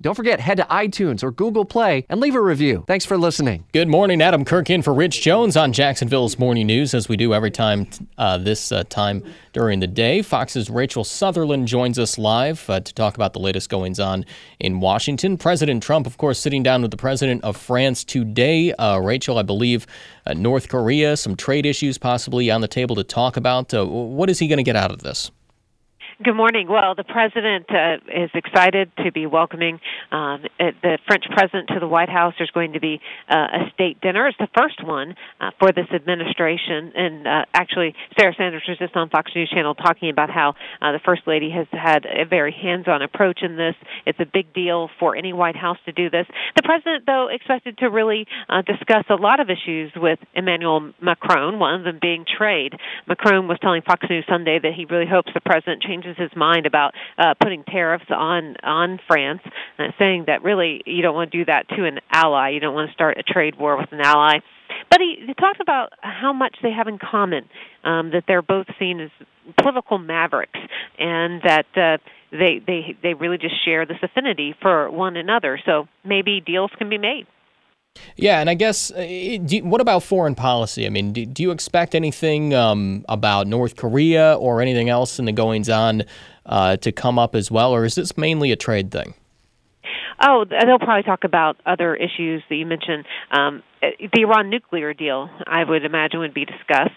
Don't forget, head to iTunes or Google Play and leave a review. Thanks for listening. Good morning. Adam Kirk in for Rich Jones on Jacksonville's Morning News, as we do every time this time during the day. Fox's Rachel Sutherland joins us live to talk about the latest goings-on in Washington. President Trump, of course, sitting down with the president of France today. Rachel, I believe North Korea, some trade issues possibly on the table to talk about. What is he going to get out of this? Good morning. Well, the president is excited to be welcoming the French president to the White House. There's going to be a state dinner. It's the first one for this administration. And actually, Sarah Sanders was just on Fox News Channel talking about how the First Lady has had a very hands-on approach in this. It's a big deal for any White House to do this. The president, though, expected to really discuss a lot of issues with Emmanuel Macron, one of them being trade. Macron was telling Fox News Sunday that he really hopes the president changes his mind about putting tariffs on France, saying that really you don't want to do that to an ally. You don't want to start a trade war with an ally. But he talked about how much they have in common, that they're both seen as political mavericks, and that they really just share this affinity for one another. So maybe deals can be made. Yeah, and I guess, what about foreign policy? I mean, do you expect anything about North Korea or anything else in the goings-on to come up as well, or is this mainly a trade thing? Oh, they'll probably talk about other issues that you mentioned. The Iran nuclear deal, I would imagine, would be discussed.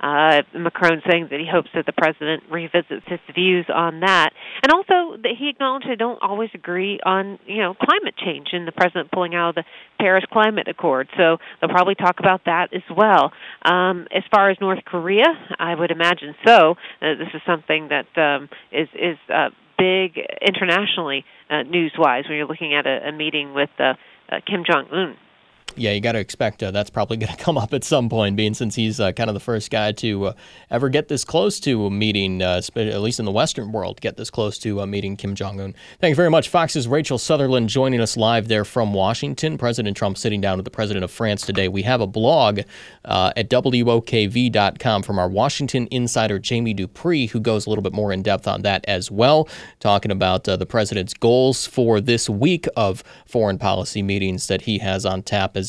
Macron saying that he hopes that the president revisits his views on that. And also that he acknowledged they don't always agree on, climate change and the president pulling out of the Paris Climate Accord. So they'll probably talk about that as well. As far as North Korea, I would imagine so. This is something that is big internationally, news-wise, when you're looking at a meeting with Kim Jong-un. Yeah, you got to expect that's probably going to come up at some point, being since he's kind of the first guy to ever get this close to a meeting, at least in the Western world, get this close to meeting Kim Jong-un. Thank you very much. Fox's Rachel Sutherland joining us live there from Washington. President Trump sitting down with the president of France today. We have a blog at WOKV.com from our Washington insider, Jamie Dupree, who goes a little bit more in depth on that as well, talking about the president's goals for this week of foreign policy meetings that he has on tap as